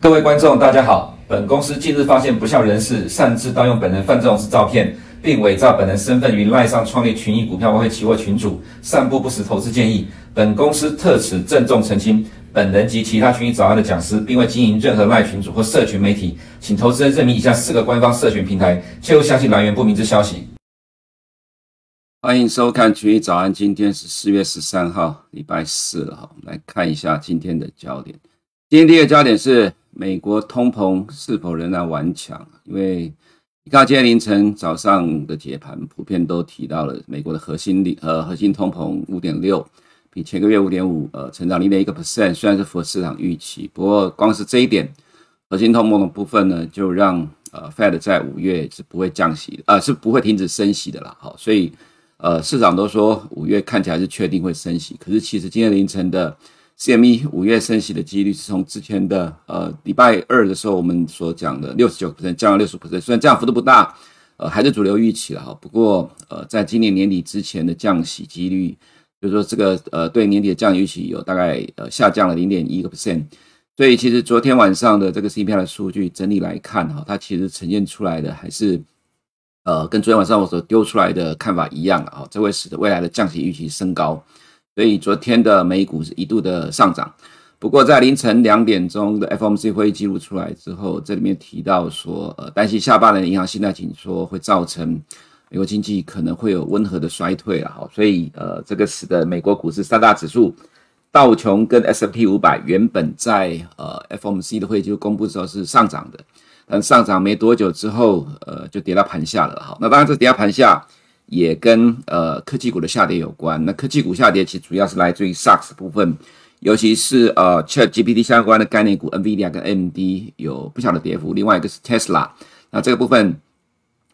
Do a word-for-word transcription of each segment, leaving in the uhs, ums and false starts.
各位观众，大家好。本公司近日发现不肖人士擅自盗用本人范仲式照片，并伪造本人身份于赖上创立群益股票外汇期货群组，散布不实投资建议。本公司特此郑重澄清，本人及其他群益早安的讲师，并未经营任何赖群组或社群媒体，请投资人认明以下四个官方社群平台，切勿相信来源不明之消息。欢迎收看群益早安，今天是四月十三号，礼拜四了，我们来看一下今天的焦点。今天第一个焦点是。 美国通膨是否仍然顽强？因为你看今天凌晨早上的解盘，普遍都提到了美国的核心利呃核心通膨 五点六， 比前个月 五点五 呃成长 零点一个百分点， 虽然是符合市场预期，不过光是这一点核心通膨的部分呢，就让呃 Fed 在五月是不会降息的，呃是不会停止升息的啦。好，所以呃市场都说五月看起来是确定会升息，可是其实今天凌晨的 C M E 五月升息的几率是从之前的呃礼拜二的时候我们所讲的 百分之六十九 降到 百分之六十五， 虽然降幅度不大，呃还是主流预期了哈。不过呃在今年年底之前的降息几率，就是说这个呃对年底的降息预期有大概呃下降了 零点一个百分点， 所以其实昨天晚上的这个 C P I 的数据整理来看哈，它其实呈现出来的还是呃跟昨天晚上我所丢出来的看法一样啊，这会使得未来的降息预期升高。 所以昨天的美股是一度的上涨，不过在凌晨两点钟的 F O M C 会议记录出来之后，这里面提到说，呃，担心下半年银行信贷紧缩会造成美国经济可能会有温和的衰退了哈，所以呃，这个使得美国股市三大指数道琼跟 S and P 五百原本在呃 F O M C 的会议记录公布之后是上涨的，但上涨没多久之后，呃，就跌到盘下了哈。那当然这跌到盘下。 也跟呃科技股的下跌有关。那科技股下跌其实主要是来自于 S O X 部分，尤其是呃 ChatGPT 相关的概念股 NVIDIA 跟 A M D 有不小的跌幅。另外一个是 Tesla， 那这个部分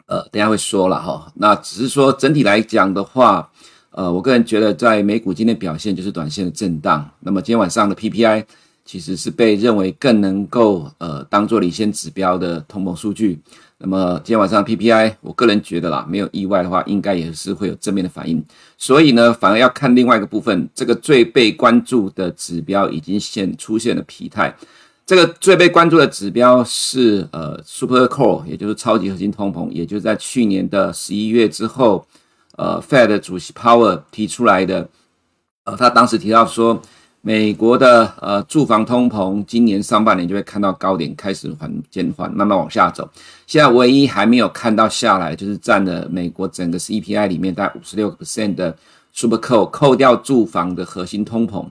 呃等一下会说了哈。那只是说整体来讲的话，呃我个人觉得在美股今天表现就是短线的震荡。那么今天晚上的 P P I 其实是被认为更能够呃当做领先指标的通膨数据。 那么今天晚上 P P I， 我个人觉得啦，没有意外的话，应该也是会有正面的反应。所以呢，反而要看另外一个部分，这个最被关注的指标已经现出现了疲态。这个最被关注的指标是呃 Super Core， 也就是超级核心通膨，也就是在去年的十一月之后，呃 Fed 主席 Powell 提出来的。呃，他当时提到说，美国的呃住房通膨今年上半年就会看到高点开始缓减缓，慢慢往下走。 现在唯一还没有看到下来，就是占了美国整个 C P I 里面大概 百分之五十六 的 Supercore， 扣掉住房的核心通膨。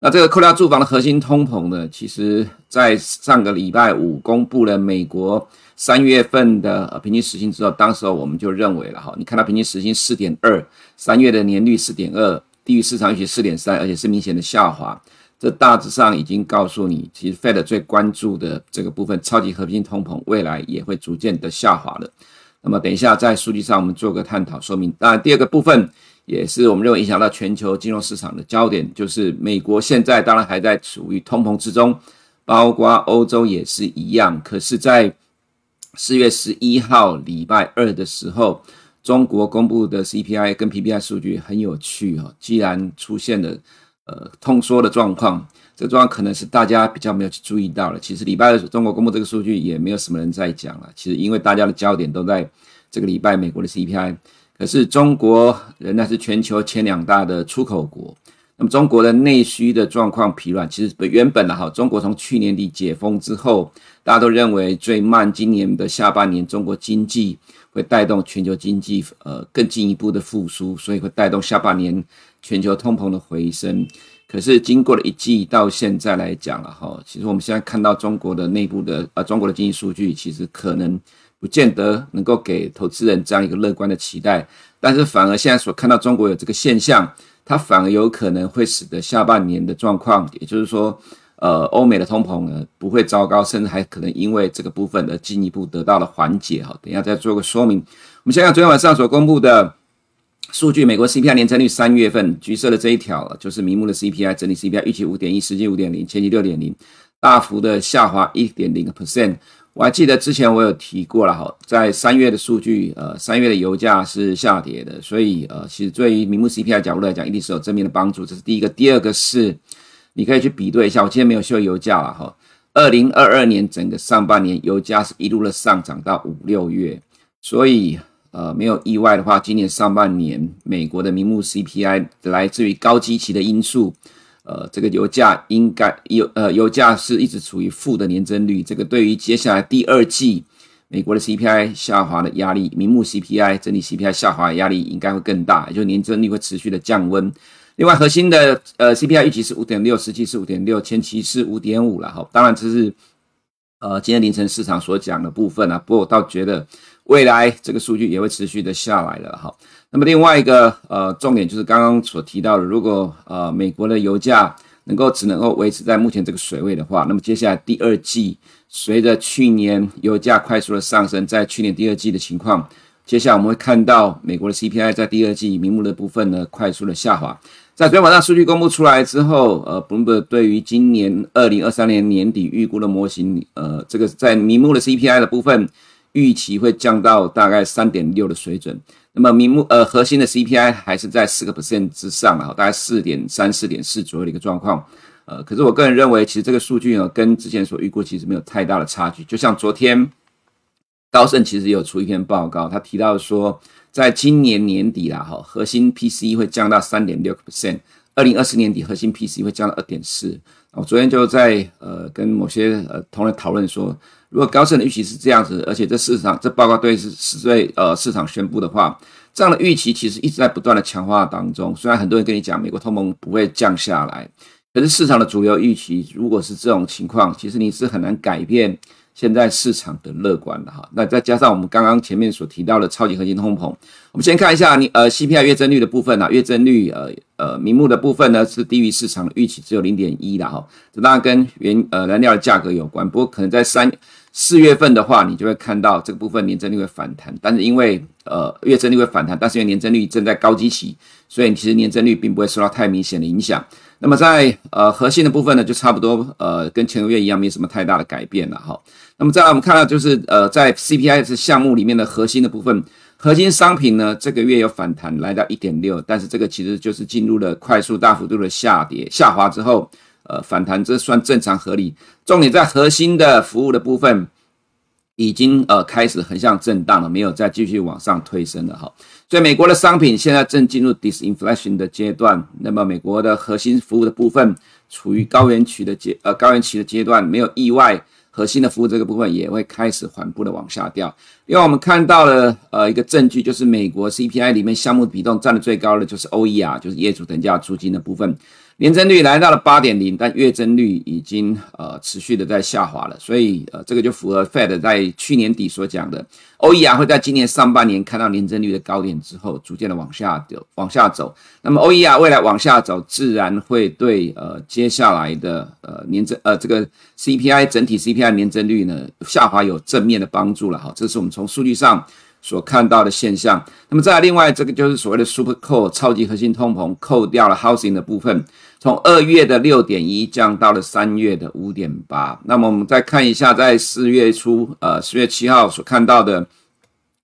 那这个扣掉住房的核心通膨呢，其实在上个礼拜五公布了美国三月份的、呃、平均时薪之后，当时候我们就认为了哈，你看到平均时薪 四点二， 三月的年率 四点二， 低于市场预期 四点三， 而且是明显的下滑。 这大致上已经告诉你，其实 Fed 最关注的这个部分，超级核心通膨未来也会逐渐的下滑了。那么等一下在数据上我们做个探讨说明。当然，第二个部分也是我们认为影响到全球金融市场的焦点，就是美国现在当然还在处于通膨之中，包括欧洲也是一样。可是，在四月十一号礼拜二的时候，中国公布的 C P I 跟 P P I 数据很有趣哦，既然出现了。 呃，通缩的状况，这个状况可能是大家比较没有去注意到了。其实礼拜二中国公布这个数据，也没有什么人在讲了。其实因为大家的焦点都在这个礼拜美国的 C P I， 可是中国仍然是全球前两大的出口国。那么中国的内需的状况疲软，其实原本的哈，中国从去年底解封之后，大家都认为最慢今年的下半年中国经济会带动全球经济呃更进一步的复苏，所以会带动下半年。 全球通膨的回升，可是经过了一季到现在来讲了哈，其实我们现在看到中国的内部的呃中国的经济数据，其实可能不见得能够给投资人这样一个乐观的期待，但是反而现在所看到中国有这个现象，它反而有可能会使得下半年的状况，也就是说，呃，欧美的通膨呢不会糟糕，甚至还可能因为这个部分而进一步得到了缓解哈。等一下再做个说明。我们先看昨天晚上所公布的。 数据，美国 C P I 年增率三月份，橘色的这一条就是明目的 C P I 整体 C P I 预期 五点一， 实际 五点零， 前期 六点零， 大幅的下滑 百分之一点零，我还记得之前我有提过了，在三月的数据，呃，三月的油价是下跌的，所以呃，其实对于名目 C P I 角度来讲，一定是有正面的帮助。这是第一个，第二个是你可以去比对一下，我今天没有秀油价了哈。二零二二年整个上半年油价是一路的上涨到五六月，所以呃没有意外的话，今年上半年美国的名目 C P I 来自于高基期的因素。呃，这个油价应该油呃油价是一直处于负的年增率，这个对于接下来第二季美国的 C P I 下滑的压力，名目 C P I 整体 C P I 下滑的压力应该会更大，也就是年增率会持续的降温。另外，核心的呃 C P I 预期是 五点六， 实际是 五点六， 前期是 五点五 啦。当然这是呃今天凌晨市场所讲的部分啊，不过我倒觉得未来这个数据也会持续的下来了哈。那么另外一个呃重点就是刚刚所提到的，如果呃美国的油价能够只能够维持在目前这个水位的话，那么接下来第二季随着去年油价快速的上升，在去年第二季的情况，接下来我们会看到美国的 C P I 在第二季名目的部分呢快速的下滑。在昨天晚上数据公布出来之后，呃 Bloomberg 对于今年二零二三年年底预估的模型，呃这个在名目的 C P I 的部分预期会降到大概 三点六 的水准。那么名目呃核心的 C P I 还是在 百分之四 之上啊，大概 四点三、四点四 左右的一个状况。呃可是我个人认为其实这个数据呢跟之前所预估其实没有太大的差距。就像昨天高盛其实有出一篇报告，他提到说在今年年底啦，核心 P C E 会降到 三点六个百分点， 二零二四年底核心 P C E 会降到 二点四。 我昨天就在呃跟某些呃同仁讨论说，如果高盛的预期是这样子，而且这市场这报告对是对呃市场宣布的话，这样的预期其实一直在不断的强化当中。虽然很多人跟你讲美国通膨不会降下来，可是市场的主流预期如果是这种情况，其实你是很难改变现在市场的乐观了哈。那再加上我们刚刚前面所提到的超级核心通膨，我们先看一下你呃 C P I 月增率的部分啊，月增率呃呃名目的部分呢是低于市场的预期，只有 零点一 啦哈。这当然跟原呃燃料的价格有关，不过可能在三四月份的话，你就会看到这个部分年增率会反弹，但是因为呃月增率会反弹，但是因为年增率正在高基期，所以其实年增率并不会受到太明显的影响。那么在呃核心的部分呢，就差不多呃跟前个月一样，没什么太大的改变了哈。那么再来我们看到就是呃在 C P I 的项目里面的核心的部分，核心商品呢这个月有反弹来到 一点六， 但是这个其实就是进入了快速大幅度的下跌下滑之后。呃，反弹这算正常合理。重点在核心的服务的部分，已经呃开始横向震荡了，没有再继续往上推升了哈。所以美国的商品现在正进入 disinflation 的阶段，那么美国的核心服务的部分处于高原期的阶呃高原期的阶段，没有意外，核心的服务这个部分也会开始缓步的往下掉。另外我们看到了呃一个证据，就是美国 C P I 里面项目比重占的最高的就是 O E R， 就是业主等价租金的部分。年增率来到了 八点零， 但月增率已经呃持续的在下滑了，所以呃这个就符合 Fed 在去年底所讲的 O E R 会在今年上半年看到年增率的高点之后逐渐的往下往下走。那么 O E R 未来往下走，自然会对呃接下来的呃年增呃这个 C P I 整体 C P I 年增率呢下滑有正面的帮助了哈，这是我们从数据上所看到的现象。那么再来另外这个就是所谓的 super core 超级核心通膨，扣掉了 housing 的部分，从二月的 六点一 降到了三月的 五点八。 那么我们再看一下在四月初呃四月七号所看到的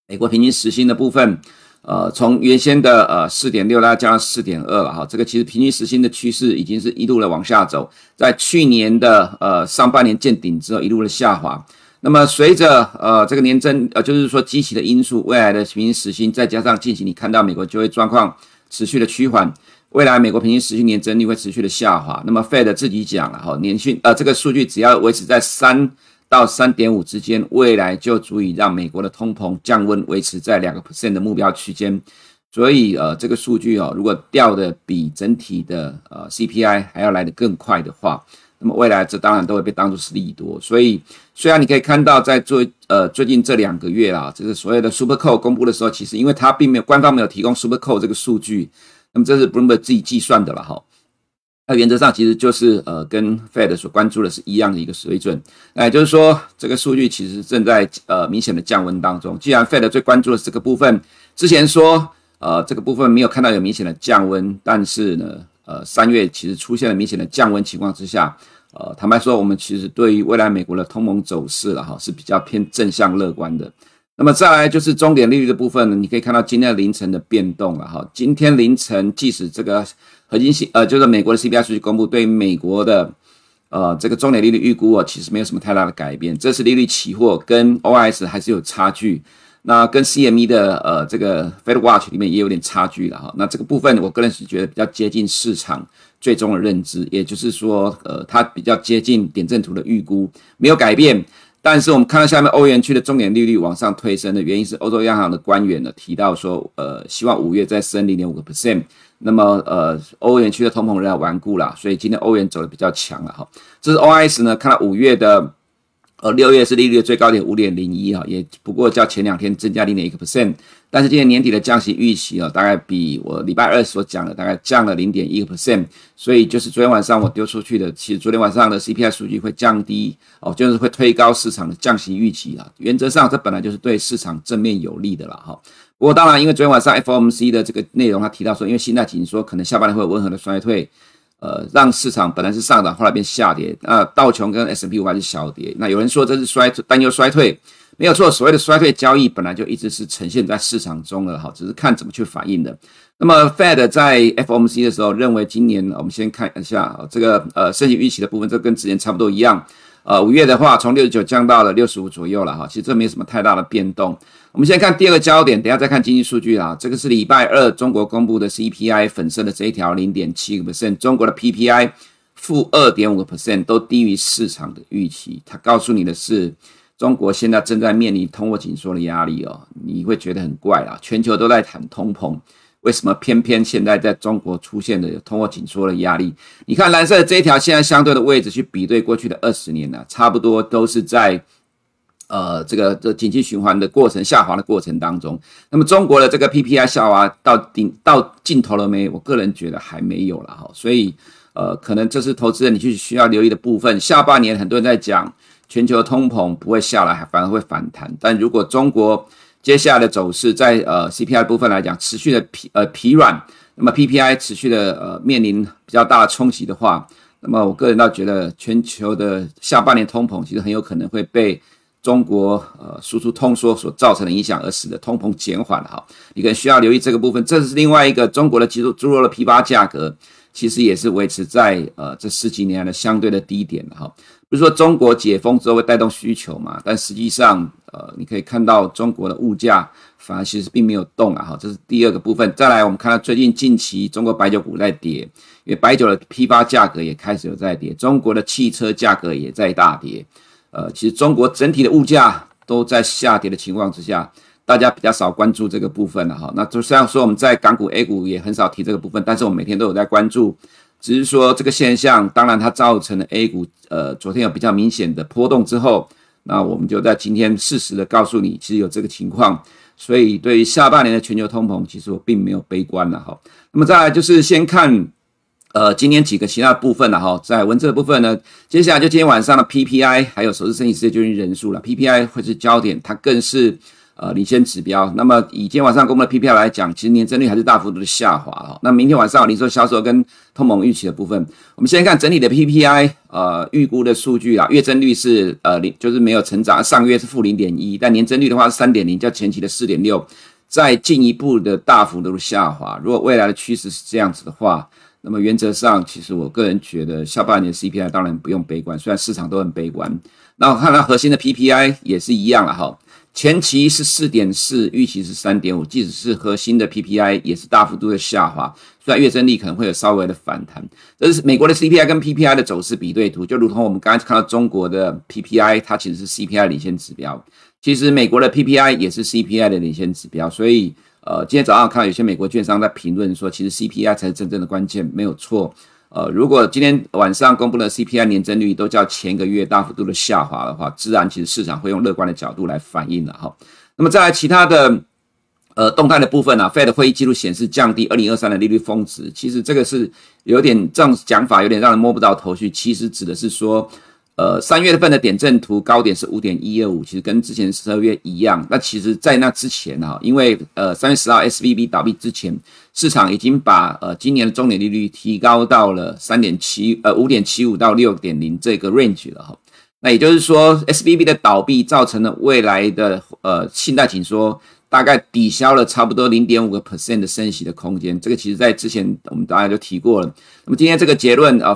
美国平均时薪的部分，呃从原先的呃 四点六 大概降到 四点二 了哈。这个其实平均时薪的趋势已经是一路的往下走，在去年的呃上半年见顶之后一路的下滑。那么随着呃这个年增呃就是说基期的因素，未来的平均时薪再加上近期你看到美国就业状况持续的趋缓，未来美国平均时薪年增率会持续的下滑。那么 Fed 自己讲了齁，年讯呃这个数据只要维持在三到三点五 之间，未来就足以让美国的通膨降温，维持在 百分之二 的目标区间。所以呃这个数据齁，如果掉的比整体的呃 C P I 还要来得更快的话，那么未来这当然都会被当作是利多。所以虽然你可以看到在最呃最近这两个月啦，这是所谓的 Supercode 公布的时候，其实因为它并没有官方没有提供 Supercode 这个数据，那么这是 Bloomberg 自己计算的啦哈。那原则上其实就是呃跟 Fed 所关注的是一样的一个水准。那也就是说这个数据其实正在呃明显的降温当中。既然 Fed 最关注的是这个部分，之前说呃这个部分没有看到有明显的降温，但是呢呃三月其实出现了明显的降温情况之下，呃，坦白说，我们其实对于未来美国的通膨走势了哈是比较偏正向乐观的。那么再来就是终点利率的部分呢，你可以看到今天凌晨的变动了哈。今天凌晨，即使这个核心系呃，就是美国的 C P I 数据公布，对美国的呃这个终点利率预估啊，其实没有什么太大的改变。这次利率期货跟 O I S 还是有差距，那跟 C M E 的呃这个 FedWatch 里面也有点差距了哈。那这个部分，我个人是觉得比较接近市场最终的认知，也就是说，呃，它比较接近点阵图的预估，没有改变。但是我们看到下面欧元区的终点利率往上推升的原因是欧洲央行的官员呢提到说，呃，希望五月再升 零点五个百分点。那么呃，欧元区的通膨仍然顽固啦，所以今天欧元走的比较强了哈。这是 O I S 呢，看到五月的，呃，六月是利率的最高点 五点零一 哈，也不过较前两天增加 零点一个百分点。但是今年年底的降息预期哦，大概比我礼拜二所讲的大概降了 零点一个百分点。所以就是昨天晚上我丢出去的，其实昨天晚上的 C P I 数据会降低哦，就是会推高市场的降息预期啊。原则上这本来就是对市场正面有利的啦哈。不过当然，因为昨天晚上 F O M C 的这个内容，他提到说，因为信贷紧缩可能下半年会有温和的衰退，呃，让市场本来是上涨，后来变下跌。那、呃、道琼跟 S and P 五百是小跌。那有人说这是衰担忧衰退，没有错。所谓的衰退交易本来就一直是呈现在市场中了哈，只是看怎么去反应的。那么 Fed 在 F O M C 的时候认为，今年我们先看一下这个呃升息预期的部分，这跟之前差不多一样。呃，五月的话，从六十九降到了六十五左右了哈，其实这没什么太大的变动。我们先看第二个焦点，等一下再看经济数据啦。这个是礼拜二中国公布的 C P I 粉身的这一条 零点七个百分点， 中国的 P P I 负 二点五个百分点 都低于市场的预期。它告诉你的是，中国现在正在面临通货紧缩的压力哦，你会觉得很怪啦，全球都在谈通膨，为什么偏偏现在在中国出现的有通货紧缩的压力？你看蓝色的这一条现在相对的位置去比对过去的二十年啊，差不多都是在呃这个这景气循环的过程下滑的过程当中。那么中国的这个 P P I 下滑到顶到尽头了没？我个人觉得还没有啦齁，所以呃可能这是投资人你去需要留意的部分。下半年很多人在讲全球通膨不会下来，反而会反弹，但如果中国接下来的走势在呃 C P I 部分来讲持续的疲呃疲软，那么 P P I 持续的呃面临比较大的冲击的话，那么我个人倒觉得全球的下半年通膨其实很有可能会被中国呃输出通缩所造成的影响而使得通膨减缓哈，你可能需要留意这个部分。这是另外一个，中国的猪肉的批发价格其实也是维持在呃这十几年来的相对的低点哈。比如说中国解封之后会带动需求嘛，但实际上呃你可以看到中国的物价反而其实并没有动啊哈，这是第二个部分。再来我们看到最近近期中国白酒股在跌，因为白酒的批发价格也开始有在跌，中国的汽车价格也在大跌。呃，其实中国整体的物价都在下跌的情况之下，大家比较少关注这个部分了哈。那就像说我们在港股 A 股也很少提这个部分，但是我们每天都有在关注。只是说这个现象，当然它造成了 A 股呃昨天有比较明显的波动之后，那我们就在今天适时的告诉你，其实有这个情况。所以对于下半年的全球通膨，其实我并没有悲观了哈。那么再来就是先看。呃，今天几个其他的部分了哈，在文字的部分呢，接下来就今天晚上的 P P I 还有首次申请失业救济人数了 ，P P I 会是焦点，它更是呃领先指标。那么以今天晚上公布的 P P I 来讲，其实年增率还是大幅度的下滑哈。那明天晚上零售销售跟通膨预期的部分，我们先看整体的 P P I 呃预估的数据啦，月增率是呃就是没有成长，上月是负 零点一， 但年增率的话是 三点零， 较前期的 四点六， 再进一步的大幅度下滑。如果未来的趋势是这样子的话，那么原则上，其实我个人觉得下半年 C P I 当然不用悲观，虽然市场都很悲观。那我看到核心的 P P I 也是一样了哈，前期是 四点四， 预期是 三点五， 即使是核心的 P P I 也是大幅度的下滑，虽然月增率可能会有稍微的反弹。这是美国的 C P I 跟 P P I 的走势比对图，就如同我们刚才看到中国的 P P I， 它其实是 C P I 领先指标，其实美国的 P P I 也是 C P I 的领先指标，所以呃，今天早上看到有些美国券商在评论说，其实 C P I 才是真正的关键，没有错。呃，如果今天晚上公布的 C P I 年增率都较前个月大幅度的下滑的话，自然其实市场会用乐观的角度来反应了哈。那么再来其他的呃动态的部分啊 ，Fed 会议记录显示降低二零二三的利率峰值，其实这个是有点这种讲法有点让人摸不到头绪，其实指的是说。呃，三月份的点阵图高点是 五点一二五， 其实跟之前十二月一样。那其实在那之前啊，因为呃三月十号 S V B 倒闭之前，市场已经把呃今年的终点利率提高到了 三点七 呃 五点七五 到 六点零 这个 range 了哈。那也就是说 S V B 的倒闭造成了未来的呃信贷紧缩，大概抵消了差不多 零点五个百分点 的升息的空间，这个其实在之前我们大家就提过了。那么今天这个结论啊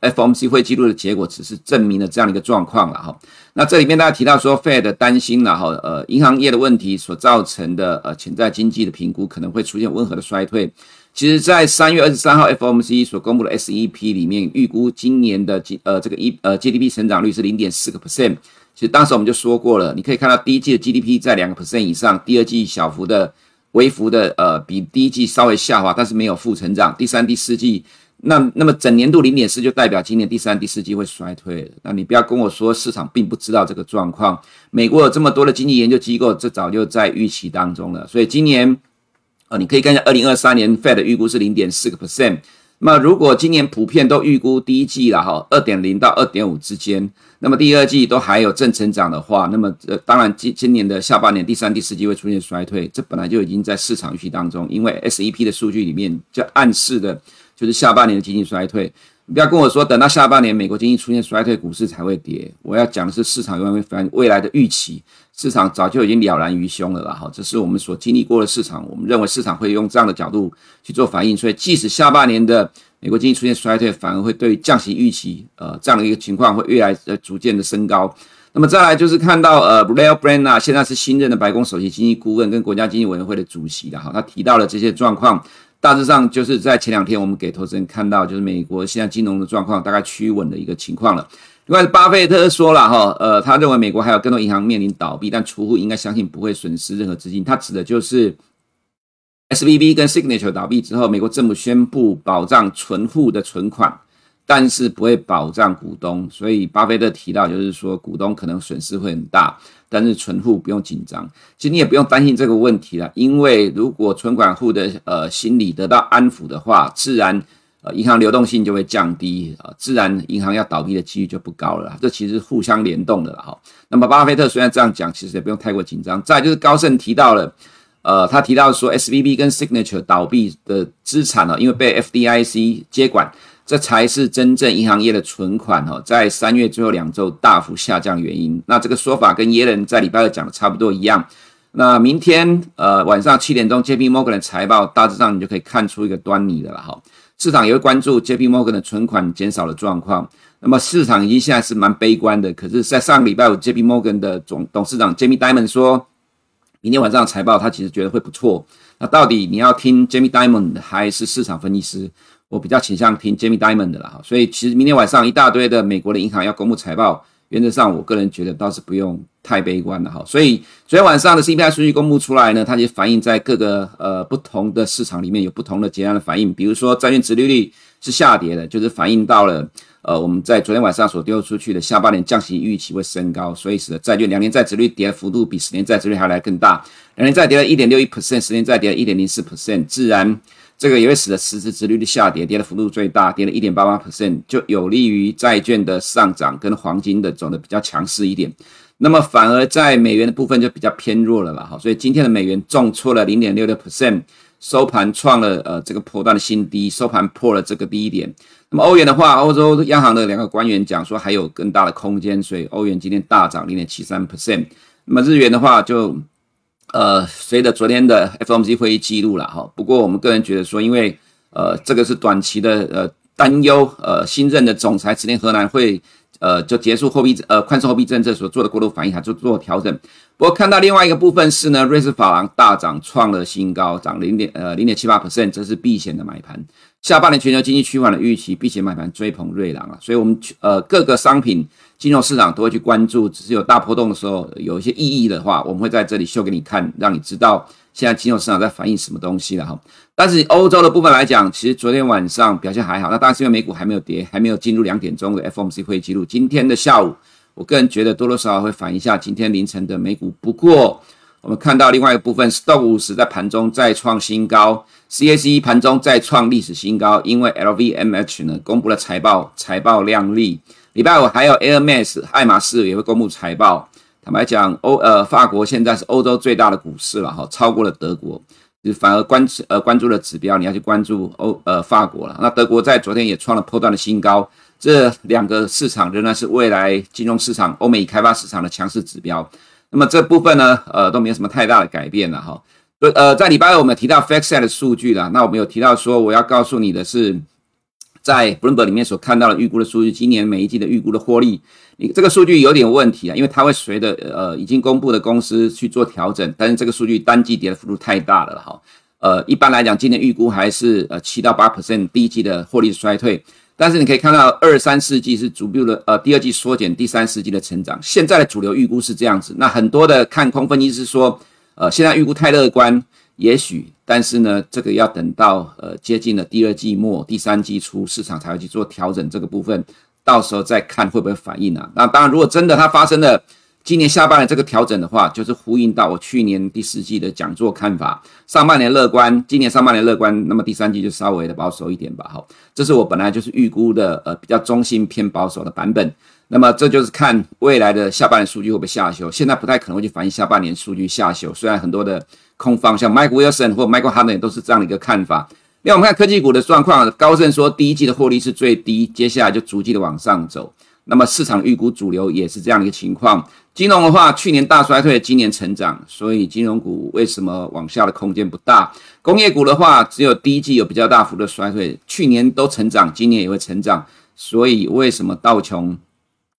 F O M C 会记录的结果只是证明了这样的一个状况啦齁。那这里面大家提到说 Fed 担心啦齁，呃银行业的问题所造成的呃潜在经济的评估可能会出现温和的衰退。其实在三月二十三号 F O M C 所公布的 S E P 里面预估今年的呃这个呃 G D P 成长率是 零点四个百分点。其实当时我们就说过了，你可以看到第一季的 G D P 在 百分之二 以上，第二季小幅的微幅的呃比第一季稍微下滑，但是没有负成长。第三、第四季那那么整年度 零点四 就代表今年第三、第四季会衰退了。那你不要跟我说市场并不知道这个状况，美国有这么多的经济研究机构，这早就在预期当中了。所以今年呃你可以看一下二零二三年 Fed 的预估是 零点四个百分点。那如果今年普遍都预估第一季啦齁 ,二点零到二点五 之间，那么第二季都还有正成长的话，那么、呃、当然今年的下半年第三、第四季会出现衰退，这本来就已经在市场预期当中，因为 S E P 的数据里面就暗示的就是下半年的经济衰退。你不要跟我说等到下半年美国经济出现衰退股市才会跌，我要讲的是市场永远会反映未来的预期，市场早就已经了然于胸了啦齁，这是我们所经历过的市场，我们认为市场会用这样的角度去做反应，所以即使下半年的美国经济出现衰退，反而会对于降息预期呃这样的一个情况会越来呃逐渐的升高。那么再来就是看到呃 Lael Brainard 现在是新任的白宫首席经济顾问跟国家经济委员会的主席啦齁，他提到了这些状况，大致上就是在前两天我们给投资人看到，就是美国现在金融的状况大概趋稳的一个情况了。另外巴菲特说了齁，呃他认为美国还有更多银行面临倒闭，但储户应该相信不会损失任何资金。他指的就是 S V B 跟 Signature 倒闭之后，美国政府宣布保障存户的存款，但是不会保障股东，所以巴菲特提到就是说股东可能损失会很大，但是存户不用紧张，其实你也不用担心这个问题啦，因为如果存款户的呃心理得到安抚的话，自然呃银行流动性就会降低，呃自然银行要倒闭的几率就不高了啦，这其实互相联动的啦齁。那么巴菲特虽然这样讲，其实也不用太过紧张。再来就是高盛提到了，呃他提到说 S V B 跟 Signature 倒闭的资产哦，因为被 F D I C 接管，这才是真正银行业的存款齁，在三月最后两周大幅下降原因。那这个说法跟耶伦在礼拜二讲的差不多一样。那明天呃晚上七点钟 J P Morgan 的财报，大致上你就可以看出一个端倪的啦齁。市场也会关注 J P Morgan 的存款减少的状况。那么市场已经现在是蛮悲观的，可是在上个礼拜五 J P Morgan 的总董事长 Jamie Dimon 说明天晚上的财报他其实觉得会不错。那到底你要听 Jamie Dimon 还是市场分析师？我比较倾向听 Jamie Dimon 的啦，所以其实明天晚上一大堆的美国的银行要公布财报，原则上我个人觉得倒是不用太悲观了哈。所以昨天晚上的 C P I 数据公布出来呢，它其实反映在各个呃不同的市场里面有不同的截然的反应，比如说债券殖利率是下跌的，就是反映到了呃我们在昨天晚上所丢出去的下半年降息预期会升高，所以使得债券两年债殖利率跌的幅度比十年债殖利率还来更大，两年债跌了 一点六一个百分点， 十年债跌了 一点零四个百分点， 自然这个也会使得实质殖利率下跌，跌的幅度最大，跌了 一点八八个百分点， 就有利于债券的上涨跟黄金的走的比较强势一点。那么反而在美元的部分就比较偏弱了啦，所以今天的美元重挫了 零点六六个百分点， 收盘创了呃这个波段的新低，收盘破了这个低点。那么欧元的话，欧洲央行的两个官员讲说还有更大的空间，所以欧元今天大涨 零点七三个百分点。 那么日元的话就呃，随着昨天的 F O M C 会议记录啦齁，不过我们个人觉得说，因为呃，这个是短期的呃担忧，呃，新任的总裁池田河南会呃就结束货币呃宽松货币政策所做的过度反应，还做做调整。不过看到另外一个部分是呢，瑞士法郎大涨创了新高，涨 零点七八个百分点， 这是避险的买盘。下半年全球经济趋缓的预期，避险买盘追捧瑞郎啦，所以我们呃各个商品。金融市场都会去关注，只是有大波动的时候，有一些意义的话，我们会在这里秀给你看，让你知道现在金融市场在反映什么东西了哈。但是欧洲的部分来讲，其实昨天晚上表现还好，那当然是因为美股还没有跌，还没有进入两点钟的 F O M C 会议记录。今天的下午，我个人觉得多多少少会反映一下今天凌晨的美股。不过，我们看到另外一个部分 ，Stock 五十 在盘中再创新高 ，C A C 盘中再创历史新高，因为 L V M H 呢公布了财报，财报亮丽。礼拜五还有 Hermes 爱马仕也会公布财报。坦白讲，欧呃法国现在是欧洲最大的股市了哈，超过了德国。反而关呃关注的指标，你要去关注欧呃法国了。那德国在昨天也创了波段的新高，这两个市场仍然是未来金融市场、欧美开发市场的强势指标。那么这部分呢，呃都没有什么太大的改变了哈。呃，在礼拜二我们提到 F X I 的数据了，那我们有提到说，我要告诉你的是，在 Bloomberg 里面所看到的预估的数据，今年每一季的预估的获利，你这个数据有点问题啊，因为它会随着呃已经公布的公司去做调整，但是这个数据单季跌的幅度太大了哈。呃，一般来讲，今年预估还是呃百分之七到八 第一季的获利衰退，但是你可以看到二三四季是逐步的呃第二季缩减，第三四季的成长。现在的主流预估是这样子，那很多的看空分析师说，呃，现在预估太乐观。也许，但是呢，这个要等到呃接近了第二季末、第三季初，市场才会去做调整这个部分，到时候再看会不会反应啊。那当然，如果真的它发生了今年下半年这个调整的话，就是呼应到我去年第四季的讲座看法，上半年乐观，今年上半年乐观，那么第三季就稍微的保守一点吧。好，这是我本来就是预估的呃比较中性偏保守的版本。那么这就是看未来的下半年数据会不会下修，现在不太可能会去反映下半年数据下修，虽然很多的空方像 Mike Wilson 或 Michael Hartner 都是这样的一个看法。那我们看科技股的状况，高盛说第一季的获利是最低，接下来就逐季的往上走。那么市场预估主流也是这样的一个情况。金融的话，去年大衰退，今年成长，所以金融股为什么往下的空间不大？工业股的话，只有第一季有比较大幅的衰退，去年都成长，今年也会成长，所以为什么道琼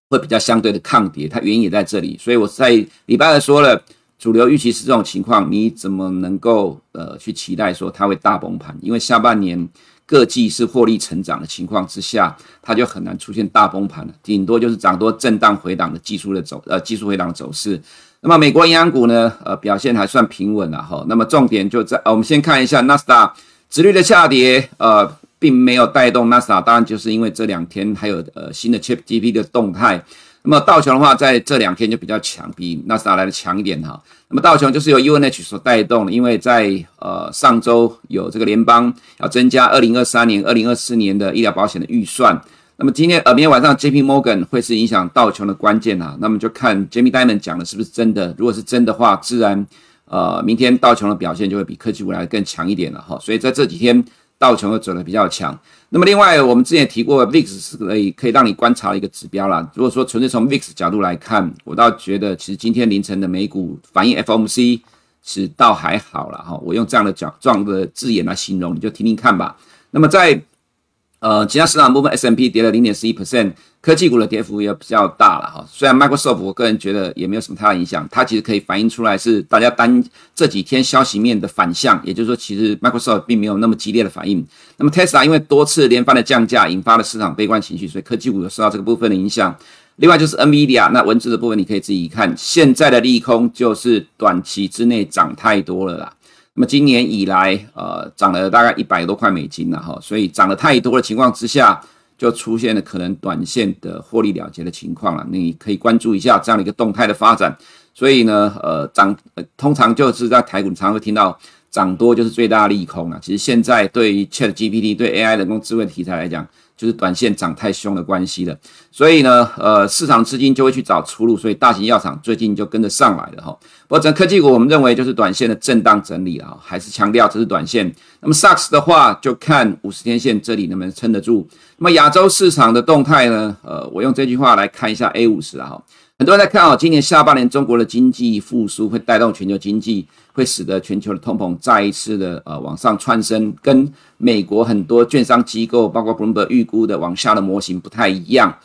会比较相对的抗跌，它原因也在这里，所以我在礼拜二说了，主流预期是这种情况，你怎么能够呃去期待说它会大崩盘？因为下半年各季是获利成长的情况之下，它就很难出现大崩盘了，顶多就是涨多震荡回档的技术的走呃技术回档的走势。那么美国银行股呢，呃表现还算平稳了哈。那么重点就在、呃、我们先看一下 NASA 殖率的下跌，呃。并没有带动 NASA， 当然就是因为这两天还有呃新的 ChatGPT 的动态。那么道琼的话，在这两天就比较强，比 NASA 来的强一点哈。那么道琼就是由 U N H 所带动的，因为在呃上周有这个联邦要增加二零二三年、二零二四年的医疗保险的预算。那么今天呃明天晚上 J P Morgan 会是影响道琼的关键啊。那么就看 Jamie Dimon 讲的是不是真的，如果是真的话，自然呃明天道琼的表现就会比科技股来的更强一点了哈。所以在这几天，道琼又走的比较强。那么另外我们之前提过 V I X 是可以可以让你观察一个指标啦。如果说纯粹从 V I X 角度来看，我倒觉得其实今天凌晨的美股反映 F O M C 是倒还好啦齁，我用这样的角这样的字眼来形容，你就听听看吧。那么在呃其他市场部分 S and P 跌了 百分之零点一一， 科技股的跌幅也比较大啦齁。虽然 Microsoft 我个人觉得也没有什么太大影响，它其实可以反映出来是大家单这几天消息面的反向，也就是说其实 Microsoft 并没有那么激烈的反应。那么 Tesla 因为多次连番的降价引发了市场悲观情绪，所以科技股有受到这个部分的影响。另外就是 NVIDIA， 那文字的部分你可以自己看，现在的利空就是短期之内涨太多了啦。那么今年以来，呃，涨了大概一百多块美金了哈，所以涨了太多的情况之下，就出现了可能短线的获利了结的情况了。你可以关注一下这样的一个动态的发展。所以呢，呃，涨、呃、通常就是在台股常常会听到涨多就是最大的利空了。其实现在对于 ChatGPT 对 A I 人工智慧的题材来讲，就是短线涨太凶的关系了。所以呢，呃，市场资金就会去找出路，所以大型药厂最近就跟着上来了齁。不过整个科技股我们认为就是短线的震荡整理啦，还是强调这是短线。那么 S O X 的话就看五十天线这里能不能撑得住。那么亚洲市场的动态呢，呃，我用这句话来看一下 A 五十 啦齁。很多人在看好今年下半年中国的经济复苏会带动全球经济，会使得全球的通膨再一次的呃往上窜升，跟美国很多券商机构包括 Bloomberg 预估的往下的模型不太一样。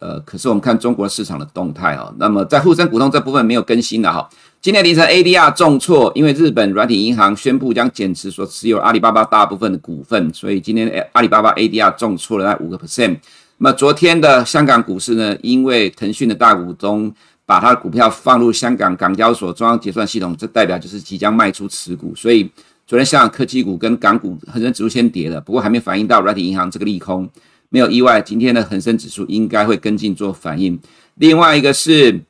呃，可是我们看中国市场的动态哦，那么在沪深股通这部分没有更新了哈。今天凌晨 A D R 重挫，因为日本软体银行宣布将减持所持有阿里巴巴大部分的股份，所以今天阿里巴巴 A D R 重挫了大概 百分之五。那么昨天的香港股市呢，因为腾讯的大股东把他的股票放入香港港交所中央结算系统，这代表就是即将卖出持股，所以昨天香港科技股跟港股恒生指数先跌了，不过还没反映到软体银行这个利空，没有意外，今天的恒生指数应该会跟进做反应。另外一个是，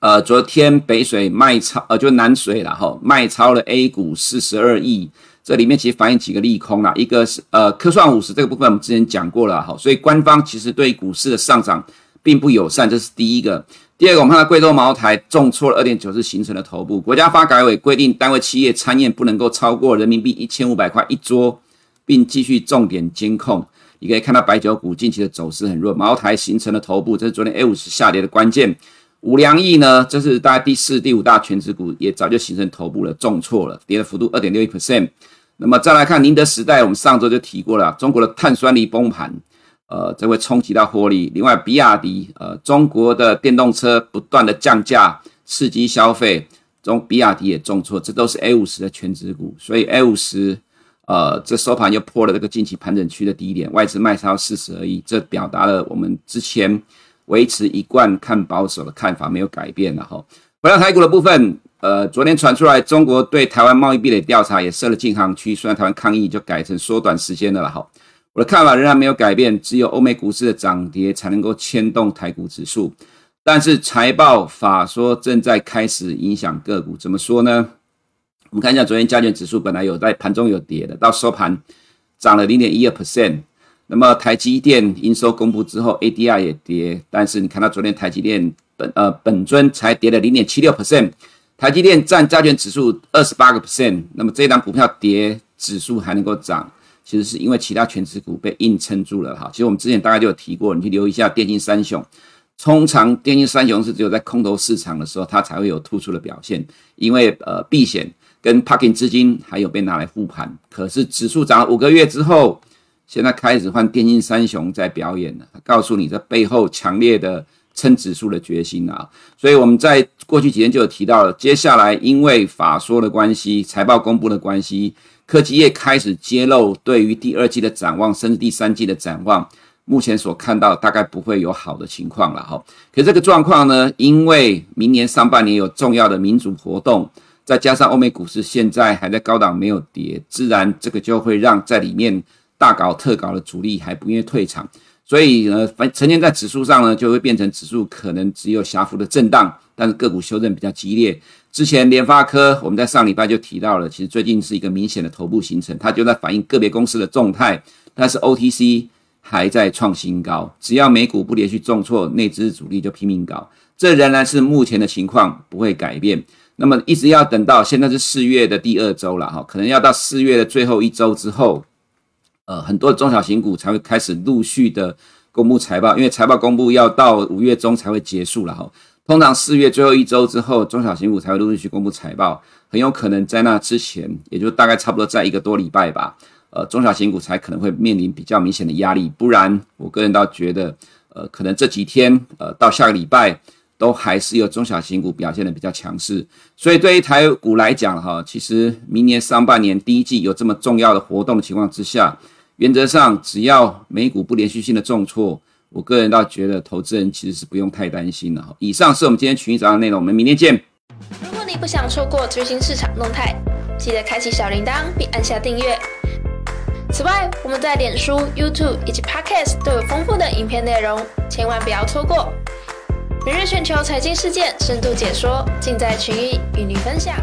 呃，昨天北水卖超，呃，就南水啦齁，卖超了 A 股四十二亿。这里面其实反映几个利空啦，一个是呃科创五十这个部分我们之前讲过了哈，所以官方其实对股市的上涨并不友善，这是第一个。第二个，我们看到贵州茅台重挫了 二点九 是形成了头部。国家发改委规定，单位企业餐宴不能够超过人民币一千五百块一桌，并继续重点监控。你可以看到白酒股近期的走势很弱，茅台形成了头部，这是昨天 A五十 下跌的关键。五粮液呢，这是大概第四、第五大全指股，也早就形成头部了，重挫了，跌的幅度 百分之二点六一。那么再来看宁德时代，我们上周就提过了，中国的碳酸锂崩盘。呃，这会冲击到获利。另外，比亚迪，呃，中国的电动车不断的降价，刺激消费，中比亚迪也重挫，这都是 A 五十 的全指股。所以 A 五十， 呃，这收盘又破了这个近期盘整区的低点，外资卖超四十而已，这表达了我们之前维持一贯看保守的看法没有改变了哈。回到台股的部分，呃，昨天传出来中国对台湾贸易壁垒调查也设了禁航区，虽然台湾抗议就改成缩短时间了啦哈。我的看法仍然没有改变，只有欧美股市的涨跌才能够牵动台股指数。但是财报法说正在开始影响个股，怎么说呢？我们看一下昨天加权指数本来有在盘中有跌的，到收盘涨了 百分之零点一二。那么台积电营收公布之后 ，A D R 也跌，但是你看到昨天台积电本呃本尊才跌了 百分之零点七六。台积电占加权指数 百分之二十八。那么这一档股票跌，指数还能够涨。其实是因为其他全指股被硬撑住了哈。其实我们之前大概就有提过，你去留意一下电信三雄，通常电信三雄是只有在空头市场的时候，它才会有突出的表现，因为呃避险跟 parking 资金还有被拿来护盘。可是指数涨了五个月之后，现在开始换电信三雄在表演了，告诉你这背后强烈的撑指数的决心啊。所以我们在过去几天就有提到了，接下来因为法说的关系，财报公布的关系，科技业开始揭露对于第二季的展望，甚至第三季的展望，目前所看到大概不会有好的情况了哈。可是这个状况呢，因为明年上半年有重要的民主活动，再加上欧美股市现在还在高档没有跌，自然这个就会让在里面大搞特搞的主力还不愿意退场，所以呃，呈现在指数上呢，就会变成指数可能只有狭幅的震荡，但是个股修正比较激烈。之前联发科我们在上礼拜就提到了，其实最近是一个明显的头部形成，它就在反映个别公司的动态，但是 O T C 还在创新高，只要美股不连续重挫，内资主力就拼命搞，这仍然是目前的情况，不会改变。那么一直要等到现在是四月的第二周啦，可能要到四月的最后一周之后，呃，很多的中小型股才会开始陆续的公布财报，因为财报公布要到五月中才会结束啦齁。通常四月最后一周之后，中小型股才会陆续去公布财报，很有可能在那之前，也就大概差不多在一个多礼拜吧，呃，中小型股才可能会面临比较明显的压力，不然我个人倒觉得，呃，可能这几天，呃，到下个礼拜都还是有中小型股表现的比较强势，所以对于台股来讲哈，其实明年上半年第一季有这么重要的活动的情况之下，原则上只要美股不连续性的重挫，我个人倒觉得投资人其实是不用太担心了。以上是我们今天群益早的内容，我们明天见。如果你不想错过最新市场动态，记得开启小铃铛并按下订阅。此外，我们在脸书、YouTube 以及 Podcast 都有丰富的影片内容，千万不要错过。每日全球财经事件深度解说，尽在群益与您分享。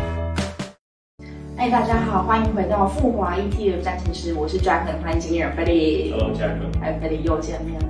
嗨，大家好，欢迎回到富华 E T F 战情室，我是 Jack 和台经理人 Freddy。Hello Jack， 还有 Freddy 又见面了。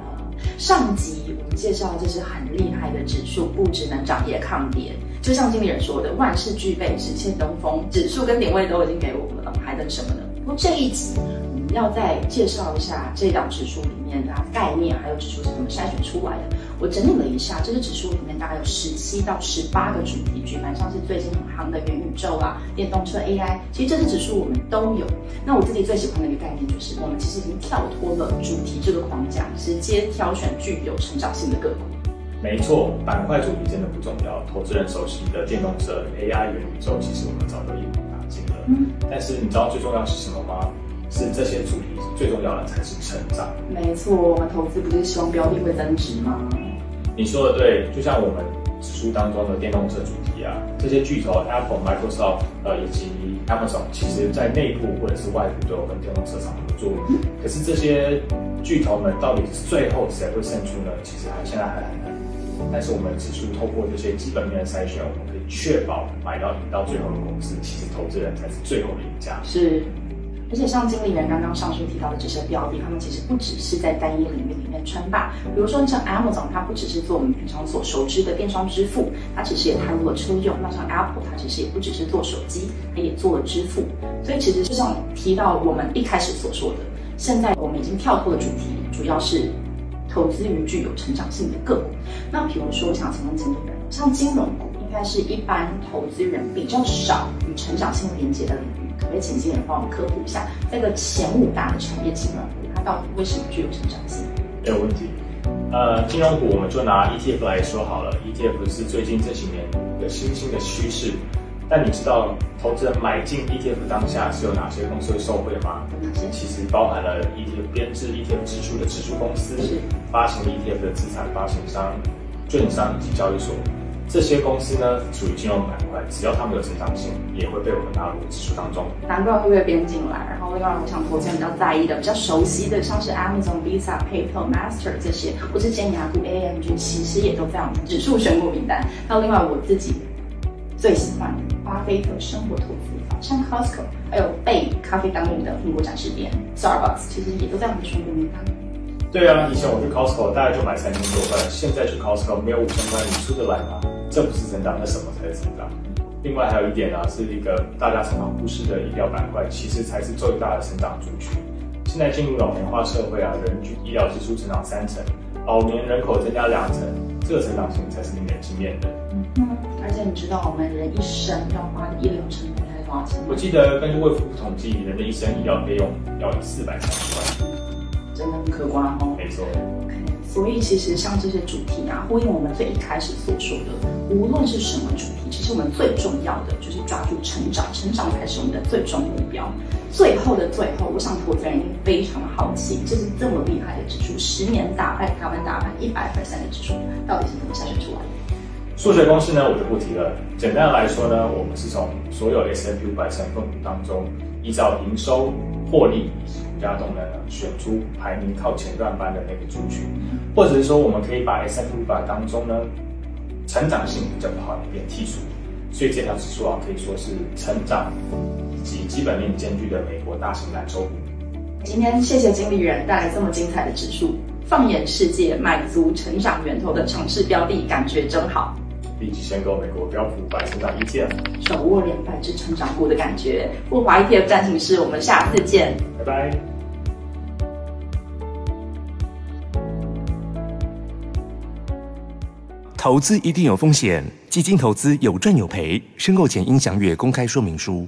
上集我们介绍，这是很厉害的指数，不只能涨也抗跌。就像经理人说的，万事俱备，只欠东风。指数跟点位都已经给我们了，还等什么呢？不过这一集我们要再介绍一下这档指数里面的概念，还有指数是怎么筛选出来的。我整理了一下，这个指数里面大概有十七到十八个主题，举凡像是最近很夯的元宇宙啊、电动车 A I， 其实这些指数我们都有。那我自己最喜欢的一个概念就是，我们其实已经跳脱了主题这个框架，直接挑选具有成长性的个股。没错，板块主题真的不重要，投资人熟悉的电动车、A I、元宇宙，其实我们早就一网打尽了。嗯，但是你知道最重要是什么吗？是这些主题最重要的才是成长。没错，我们投资不是希望标的会增值吗？你说的对，就像我们指数当中的电动车主题啊，这些巨头 Apple、Microsoft 呃以及 Amazon， 其实在内部或者是外部都有跟电动车厂合作。可是这些巨头们到底最后谁会胜出呢？其实还现在还很难。但是我们指数透过这些基本面的筛选，我们可以确保买到赢到最后的公司，其实投资人才是最后的赢家。是。而且像经理人刚刚上述提到的这些标的，他们其实不只是在单一领域里面称霸。比如说，你像 Amazon， 它不只是做我们平常所熟知的电商支付，它其实也踏入了车用；那像 Apple， 它其实也不只是做手机，它也做了支付。所以，其实就像提到我们一开始所说的，现在我们已经跳脱的主题，主要是投资于具有成长性的个股。那比如说，我想请问经理人，像金融股应该是一般投资人比较少与成长性连接的领域。 可不可以请经理人帮我们科普一下，这个前五大的产业金融股，它到底为什么具有成长性？没有问题。呃，金融股我们就拿 E T F 来说好了 ，E T F 是最近这几年一个新兴的趋势。但你知道投资人买进 E T F 当下是有哪些公司会受惠吗？其实包含了 E T F 编制 E T F 指数的指数公司、发行 E T F 的资产发行商、券商以及交易所。 这些公司呢，属于金融板块，只要它们有成长性，也会被我们纳入指数当中。难怪会被编进来，然后会让我想投资人比较在意的、比较熟悉的，像是 Amazon、Visa、PayPal、Master 这些，或是尖牙股 A M D， 其实也都在我们指数选股名单。还有另外我自己最喜欢的巴菲特生活投资法，像 Costco， 还有被咖啡耽误的苹果展示店 Starbucks， 其实也都在我们选股名单。 对啊，以前我去 Costco 大概就买三千多块，现在去 Costco 没有五千块，你出得来吗？这不是成长，那什么才是成长？另外还有一点呢、啊，是一个大家常常忽视的医疗板块，其实才是最大的成长族群。现在进入老年化社会啊，人均医疗支出成长三成，老年人口增加两成，这个成长性才是令人惊艳的。嗯，而且你知道我们人一生要花的医疗成本才多少钱？我记得根据卫福部统计，人的一生医疗费用要四百三十万。 真的很可观哦，没错。Okay, 所以其实像这些主题啊，呼应我们最一开始所说的，无论是什么主题，其实我们最重要的就是抓住成长，成长才是我们的最终目标。最后的最后，我想投资人一定非常的好奇，就是这么厉害的指数，十年打败台湾大盘一百 percent 的指数，到底是怎么筛选出来的？数学公式呢，我就不提了。简单来说呢，我们是从所有 S and P 五百成分股当中，依照营收、获利。 加动能选出排名靠前段班的那个族群，或者是说，我们可以把 S and P 五百当中呢，成长性比较不好的一边剔除，所以这条指数啊，可以说是成长以及基本面兼具的美国大型蓝筹股。今天谢谢经理人带来这么精彩的指数，放眼世界，买足成长源头的强势标的，感觉真好。 立即申购美国标普五百成长 E T F， 手握两百只成长股的感觉。富华 E T F 战情室，我们下次见，拜拜。投资一定有风险，基金投资有赚有赔，申购前应详阅公开说明书。